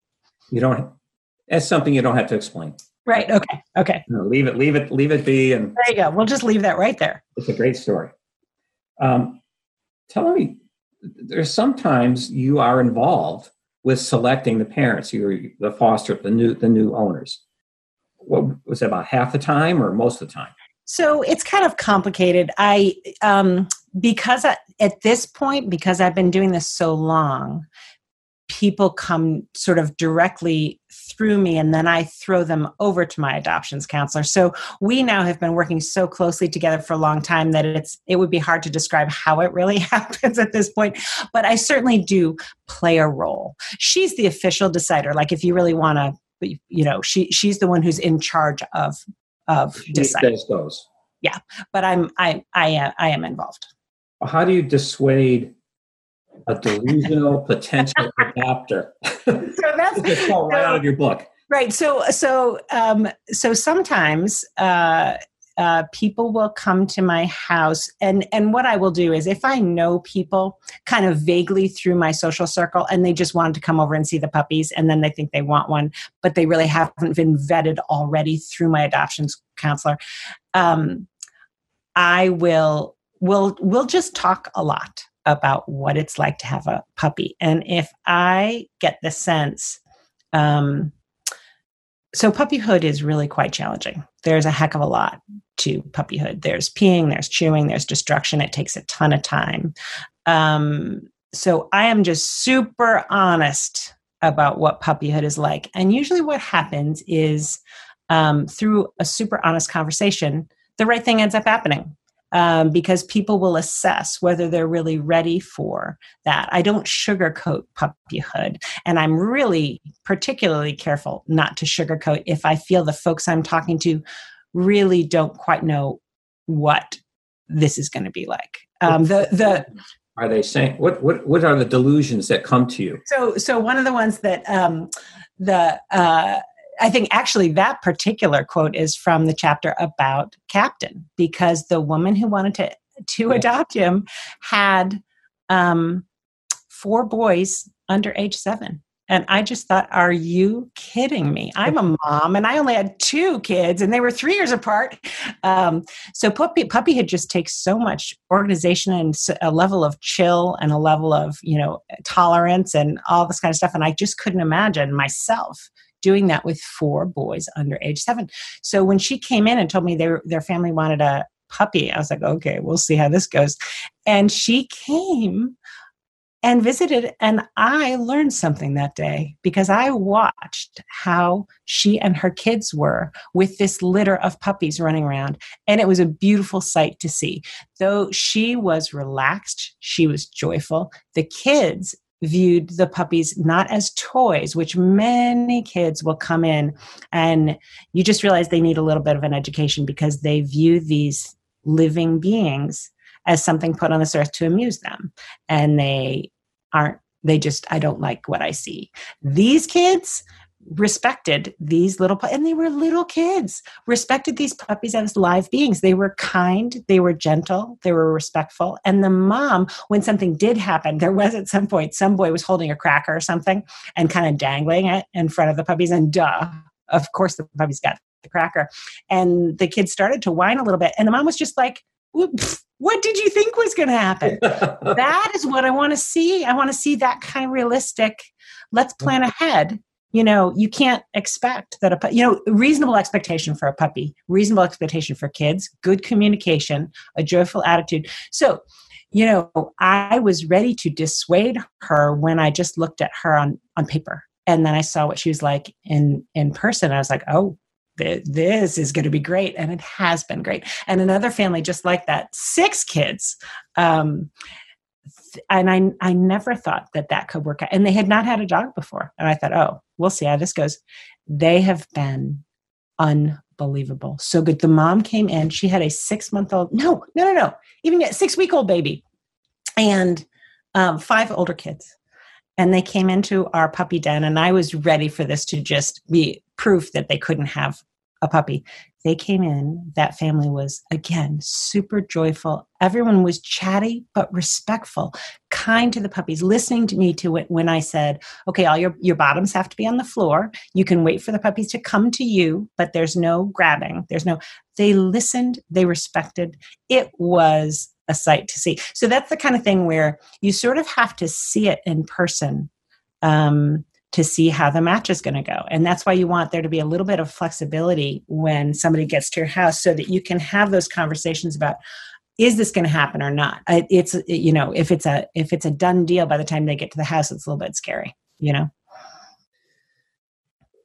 You don't, that's something you don't have to explain. Right. Okay. Okay. No, leave it, leave it, leave it be. And there you go. We'll just leave that right there. It's a great story. Um, Tell me, there's sometimes you are involved with selecting the parents, you the foster, the new the new owners. What was it, about half the time or most of the time? So it's kind of complicated. I um, because I, at this point, because I've been doing this so long, people come sort of directly through me, and then I throw them over to my adoptions counselor. So we now have been working so closely together for a long time that it's it would be hard to describe how it really happens at this point. But I certainly do play a role. She's the official decider. Like, if you really want to, you know, she she's the one who's in charge of of deciding. Those. Yeah, but I'm I I uh, I am involved. How do you dissuade a delusional potential adopter? So that's the quote right out of your book. Right. So, so, um, so sometimes, uh, uh, people will come to my house, and, and what I will do is, if I know people kind of vaguely through my social circle, and they just wanted to come over and see the puppies, and then they think they want one, but they really haven't been vetted already through my adoptions counselor. Um, I will, will, we'll just talk a lot about what it's like to have a puppy. And if I get the sense, um, so puppyhood is really quite challenging. There's a heck of a lot to puppyhood. There's peeing, there's chewing, there's destruction. It takes a ton of time. Um, so I am just super honest about what puppyhood is like. And usually what happens is, um, through a super honest conversation, the right thing ends up happening. Um, because people will assess whether they're really ready for that. I don't sugarcoat puppyhood, and I'm really particularly careful not to sugarcoat if I feel the folks I'm talking to really don't quite know what this is going to be like. Um, the the are they saying what what what are the delusions that come to you? So so one of the ones that um, the uh, I think actually that particular quote is from the chapter about Captain, because the woman who wanted to, to yeah. adopt him had um, four boys under age seven. And I just thought, are you kidding me? I'm a mom and I only had two kids and they were three years apart. Um, so puppy, puppyhood just takes so much organization and a level of chill and a level of, you know, tolerance and all this kind of stuff. And I just couldn't imagine myself doing that with four boys under age seven. So when she came in and told me they were, their family wanted a puppy, I was like, okay, we'll see how this goes. And she came and visited, and I learned something that day because I watched how she and her kids were with this litter of puppies running around, and it was a beautiful sight to see. Though she was relaxed, she was joyful. The kids viewed the puppies not as toys, which many kids will come in, and you just realize they need a little bit of an education because they view these living beings as something put on this earth to amuse them. And they aren't, they just, I don't like what I see. These kids respected these little, and they were little kids, respected these puppies as live beings. They were kind, they were gentle, they were respectful. And the mom, when something did happen, there was at some point, some boy was holding a cracker or something and kind of dangling it in front of the puppies. And duh, of course the puppies got the cracker. And the kids started to whine a little bit. And the mom was just like, oops, what did you think was going to happen? That is what I want to see. I want to see that kind of realistic, let's plan ahead. You know, you can't expect that, a you know, reasonable expectation for a puppy, reasonable expectation for kids, good communication, a joyful attitude. So, you know, I was ready to dissuade her when I just looked at her on, on paper. And then I saw what she was like in, in person. I was like, oh, this is going to be great. And it has been great. And another family just like that, six kids. Um, and I, I never thought that that could work out. And they had not had a dog before. And I thought, oh, we'll see how this goes. They have been unbelievable. So good. The mom came in, she had a six month old. No, no, no, no. Even a six week old baby and um, five older kids. And they came into our puppy den, and I was ready for this to just be proof that they couldn't have a puppy. They came in. That family was, again, super joyful. Everyone was chatty, but respectful, kind to the puppies, listening to me to it when I said, okay, all your, your bottoms have to be on the floor. You can wait for the puppies to come to you, but there's no grabbing. There's no, they listened, they respected. It was a sight to see. So that's the kind of thing where you sort of have to see it in person um, to see how the match is going to go. And that's why you want there to be a little bit of flexibility when somebody gets to your house so that you can have those conversations about, is this going to happen or not? It's, you know, if it's a, if it's a done deal, by the time they get to the house, it's a little bit scary, you know?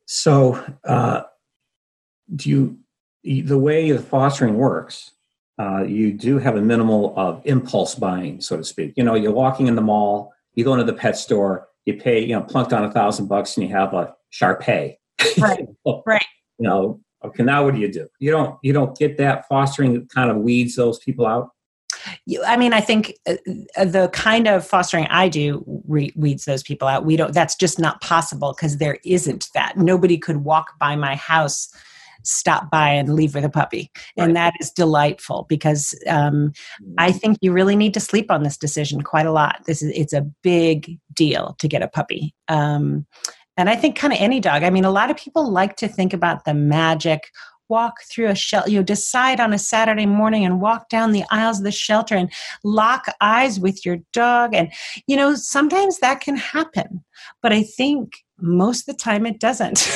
So uh, do you, the way the fostering works, Uh, you do have a minimal of impulse buying, so to speak. You know, you're walking in the mall, you go into the pet store, you pay, you know, plunk down a thousand bucks and you have a Shar-Pei. Right, right. You know, okay, now what do you do? You don't, you don't get that fostering kind of weeds those people out. You, I mean, I think the kind of fostering I do re- weeds those people out. We don't, that's just not possible because there isn't that. Nobody could walk by my house, stop by and leave with a puppy. And right. That is delightful because um, I think you really need to sleep on this decision quite a lot. This is, it's a big deal to get a puppy. Um, and I think kind of any dog. I mean, a lot of people like to think about the magic, walk through a shelter, you know, decide on a Saturday morning and walk down the aisles of the shelter and lock eyes with your dog. And, you know, sometimes that can happen, but I think most of the time it doesn't.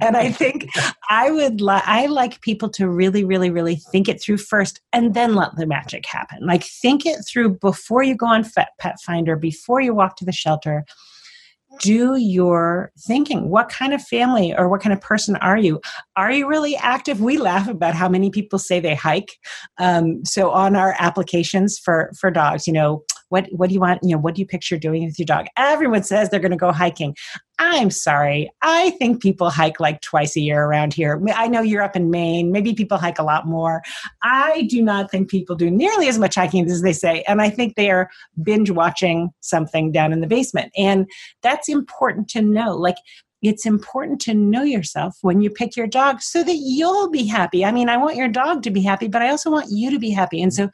And I think I would li- I like people to really, really, really think it through first and then let the magic happen. Like think it through before you go on Pet Finder, before you walk to the shelter. Do your thinking. What kind of family or what kind of person are you? Are you really active? We laugh about how many people say they hike. Um, so on our applications for, for dogs, you know, what, what do you want? You know, what do you picture doing with your dog? Everyone says they're going to go hiking. I'm sorry. I think people hike like twice a year around here. I know you're up in Maine. Maybe people hike a lot more. I do not think people do nearly as much hiking as they say. And I think they are binge watching something down in the basement. And that's important to know. Like, it's important to know yourself when you pick your dog so that you'll be happy. I mean, I want your dog to be happy, but I also want you to be happy. And so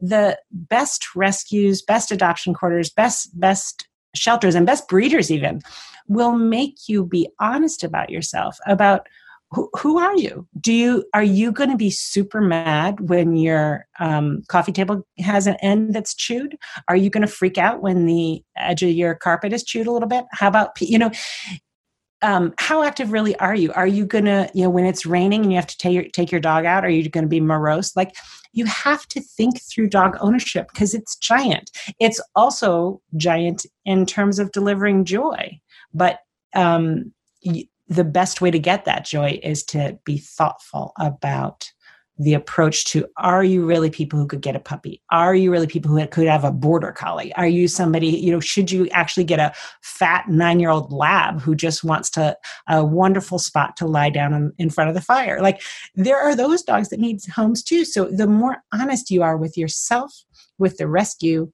the best rescues, best adoption quarters, best, best shelters and best breeders even will make you be honest about yourself, about who, who are you? Do you, are you going to be super mad when your um, coffee table has an end that's chewed? Are you going to freak out when the edge of your carpet is chewed a little bit? How about, you know, um, how active really are you? Are you going to, you know, when it's raining and you have to take your, take your dog out, are you going to be morose? Like, you have to think through dog ownership because it's giant. It's also giant in terms of delivering joy, but, um, y- the best way to get that joy is to be thoughtful about the approach to, are you really people who could get a puppy? Are you really people who could have a border collie? Are you somebody, you know, should you actually get a fat nine-year-old lab who just wants to a wonderful spot to lie down in, in front of the fire? Like, there are those dogs that need homes too. So the more honest you are with yourself, with the rescue,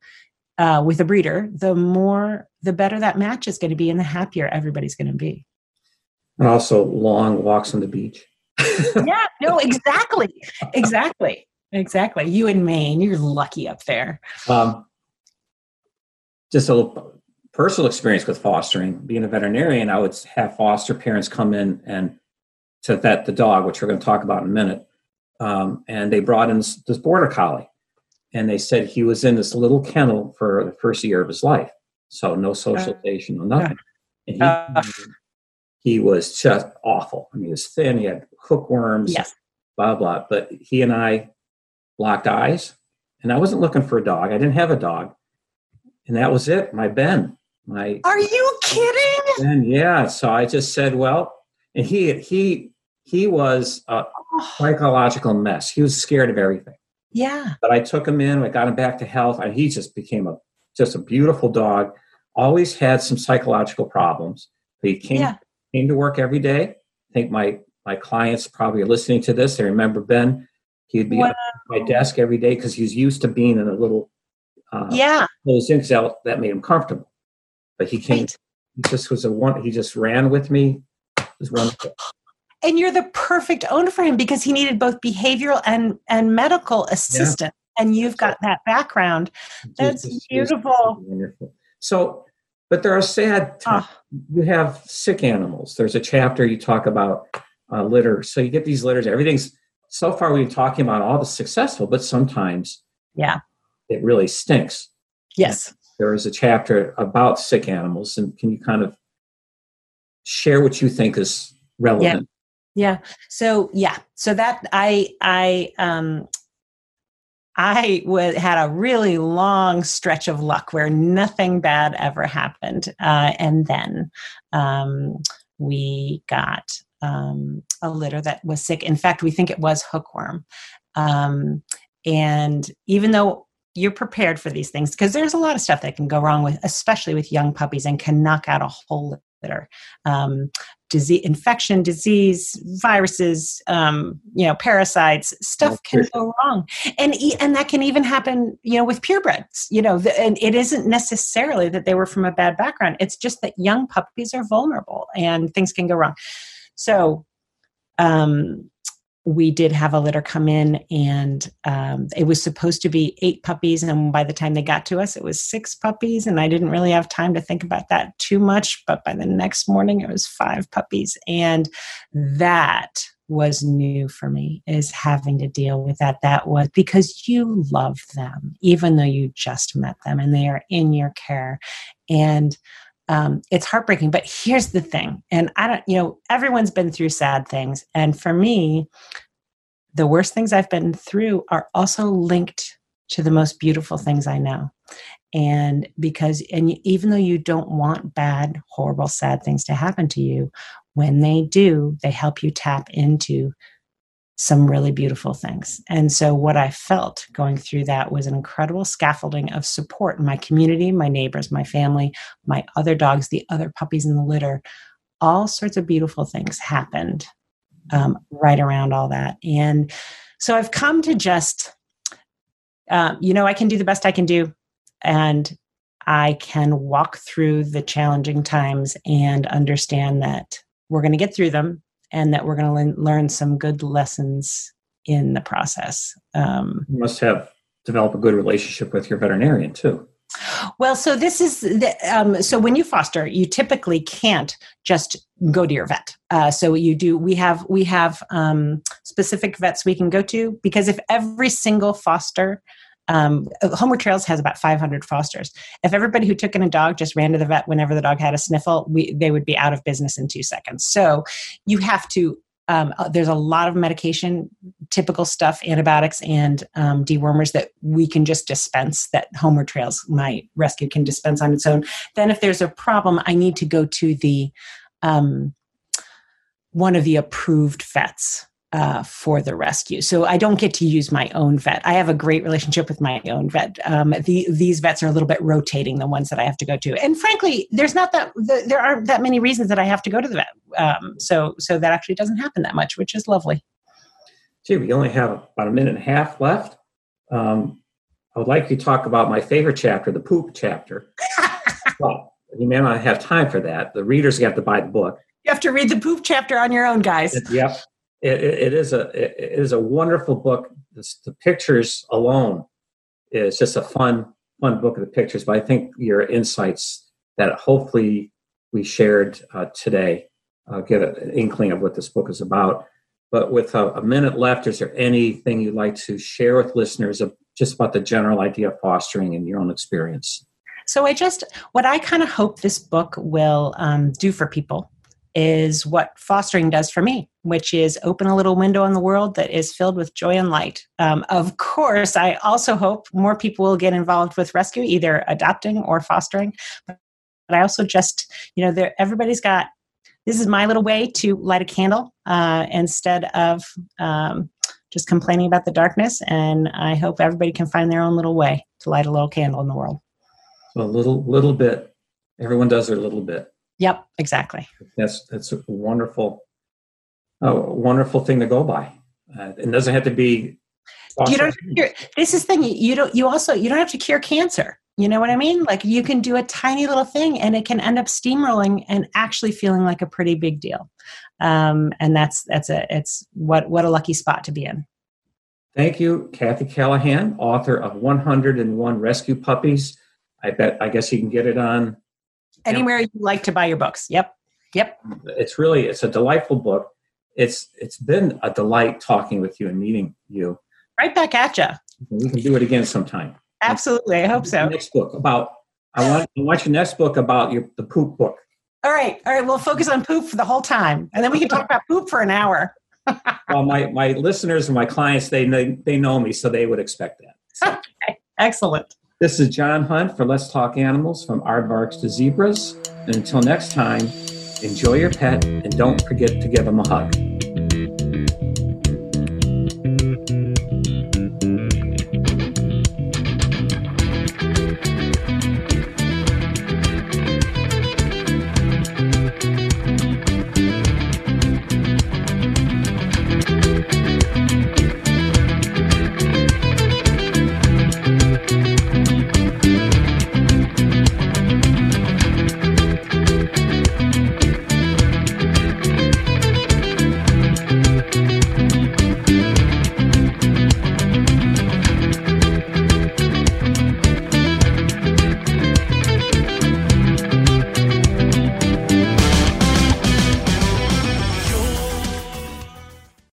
uh, with the breeder, the more, the better that match is going to be and the happier everybody's going to be. And also long walks on the beach. Yeah, no, exactly. Exactly. Exactly. You in Maine, you're lucky up there. Um, just a little personal experience with fostering. Being a veterinarian, I would have foster parents come in and to vet the dog, which we're going to talk about in a minute. Um, and they brought in this, this border collie. And they said he was in this little kennel for the first year of his life. So no socialization, no nothing. And he... Uh, He was just awful. I mean, he was thin. He had hookworms, yes. blah, blah. But he and I locked eyes. And I wasn't looking for a dog. I didn't have a dog. And that was it. My Ben. My Are you kidding? Ben, yeah. So I just said, well, and he he he was a psychological mess. He was scared of everything. Yeah. But I took him in. I got him back to health. And he just became a just a beautiful dog. Always had some psychological problems. But he came yeah. Came to work every day. I think my, my clients probably are listening to this. They remember Ben. He'd be wow. at my desk every day because he's used to being in a little uh, yeah closed in because that made him comfortable. But he came. Right. He just was a one. He just ran with me. It was wonderful. And you're the perfect owner for him because he needed both behavioral and and medical assistance. Yeah. And you've got so, that background. That's just, beautiful. Wonderful. So. But there are sad times. Oh. You have sick animals. There's a chapter you talk about uh, litter. So you get these litters. Everything's, so far we've been talking about all the successful, but sometimes yeah, it really stinks. Yes. And there is a chapter about sick animals. And can you kind of share what you think is relevant? Yeah. yeah. So, yeah. So that I, I, um, I w- had a really long stretch of luck where nothing bad ever happened. Uh, and then um, we got um, a litter that was sick. In fact, we think it was hookworm. Um, and even though you're prepared for these things, because there's a lot of stuff that can go wrong with, especially with young puppies, and can knock out a whole litter. Um, disease, infection, disease, viruses, um, you know, parasites, stuff can go wrong. And, e- and that can even happen, you know, with purebreds, you know, the, and it isn't necessarily that they were from a bad background. It's just that young puppies are vulnerable and things can go wrong. So, um, we did have a litter come in, and um, it was supposed to be eight puppies. And by the time they got to us, it was six puppies. And I didn't really have time to think about that too much. But by the next morning, it was five puppies. And that was new for me, is having to deal with that. That was because you love them, even though you just met them and they are in your care. And Um, it's heartbreaking, but here's the thing. And I don't, you know, everyone's been through sad things. And for me, the worst things I've been through are also linked to the most beautiful things I know. And because, and even though you don't want bad, horrible, sad things to happen to you, when they do, they help you tap into some really beautiful things. And so what I felt going through that was an incredible scaffolding of support in my community, my neighbors, my family, my other dogs, the other puppies in the litter. All sorts of beautiful things happened um, right around all that. And so I've come to just, uh, you know, I can do the best I can do. And I can walk through the challenging times and understand that we're going to get through them, and that we're going to learn some good lessons in the process. Um, you must have developed a good relationship with your veterinarian too. Well, so this is the, um, so when you foster, you typically can't just go to your vet. Uh, so you do. We have we have um, specific vets we can go to, because if every single foster, um, Homeward Trails has about five hundred fosters. If everybody who took in a dog just ran to the vet whenever the dog had a sniffle, we they would be out of business in two seconds. So you have to. Um, there's a lot of medication, typical stuff, antibiotics and um, dewormers that we can just dispense, that Homeward Trails, my rescue, can dispense on its own. Then if there's a problem, I need to go to the um, one of the approved vets uh, for the rescue. So I don't get to use my own vet. I have a great relationship with my own vet. Um, the, these vets are a little bit rotating, the ones that I have to go to. And frankly, there's not that, the, there aren't that many reasons that I have to go to the vet. Um, so, so that actually doesn't happen that much, which is lovely. Gee, we only have about a minute and a half left. Um, I would like you to talk about my favorite chapter, the poop chapter. Well, you may not have time for that. The readers have to buy the book. You have to read the poop chapter on your own, guys. It, yep. It, it, it is a, it, it is a wonderful book. It's, the pictures alone is just a fun, fun book of the pictures, but I think your insights that hopefully we shared uh, today Uh, get an inkling of what this book is about. But with a, a minute left, is there anything you'd like to share with listeners of just about the general idea of fostering and your own experience? So I just, what I kind of hope this book will um, do for people is what fostering does for me, which is open a little window on the world that is filled with joy and light. Um, of course, I also hope more people will get involved with rescue, either adopting or fostering. But I also just, you know, there, everybody's got, this is my little way to light a candle uh, instead of um, just complaining about the darkness. And I hope everybody can find their own little way to light a little candle in the world. So a little, little bit. Everyone does their little bit. Yep, exactly. That's that's a wonderful, a wonderful thing to go by. Uh, it doesn't have to be. Awesome. You don't. You're, this is the thing. You don't. You also. You don't have to cure cancer. You know what I mean? Like, you can do a tiny little thing and it can end up steamrolling and actually feeling like a pretty big deal. Um, and that's, that's a, it's what, what a lucky spot to be in. Thank you, Kathy Callahan, author of one oh one Rescue Puppies. I bet, I guess you can get it on anywhere you like to buy your books. Yep. Yep. It's really, it's a delightful book. It's, it's been a delight talking with you and meeting you. Right back at you. We can do it again sometime. Absolutely. I hope so. Next book about, I want, I want your next book about your, the poop book. All right. All right. We'll focus on poop for the whole time. And then we can talk about poop for an hour. Well, my, my listeners and my clients, they, they know me, so they would expect that. So. Okay. Excellent. This is John Hunt for Let's Talk Animals from Aardvarks to Zebras. And until next time, enjoy your pet and don't forget to give them a hug.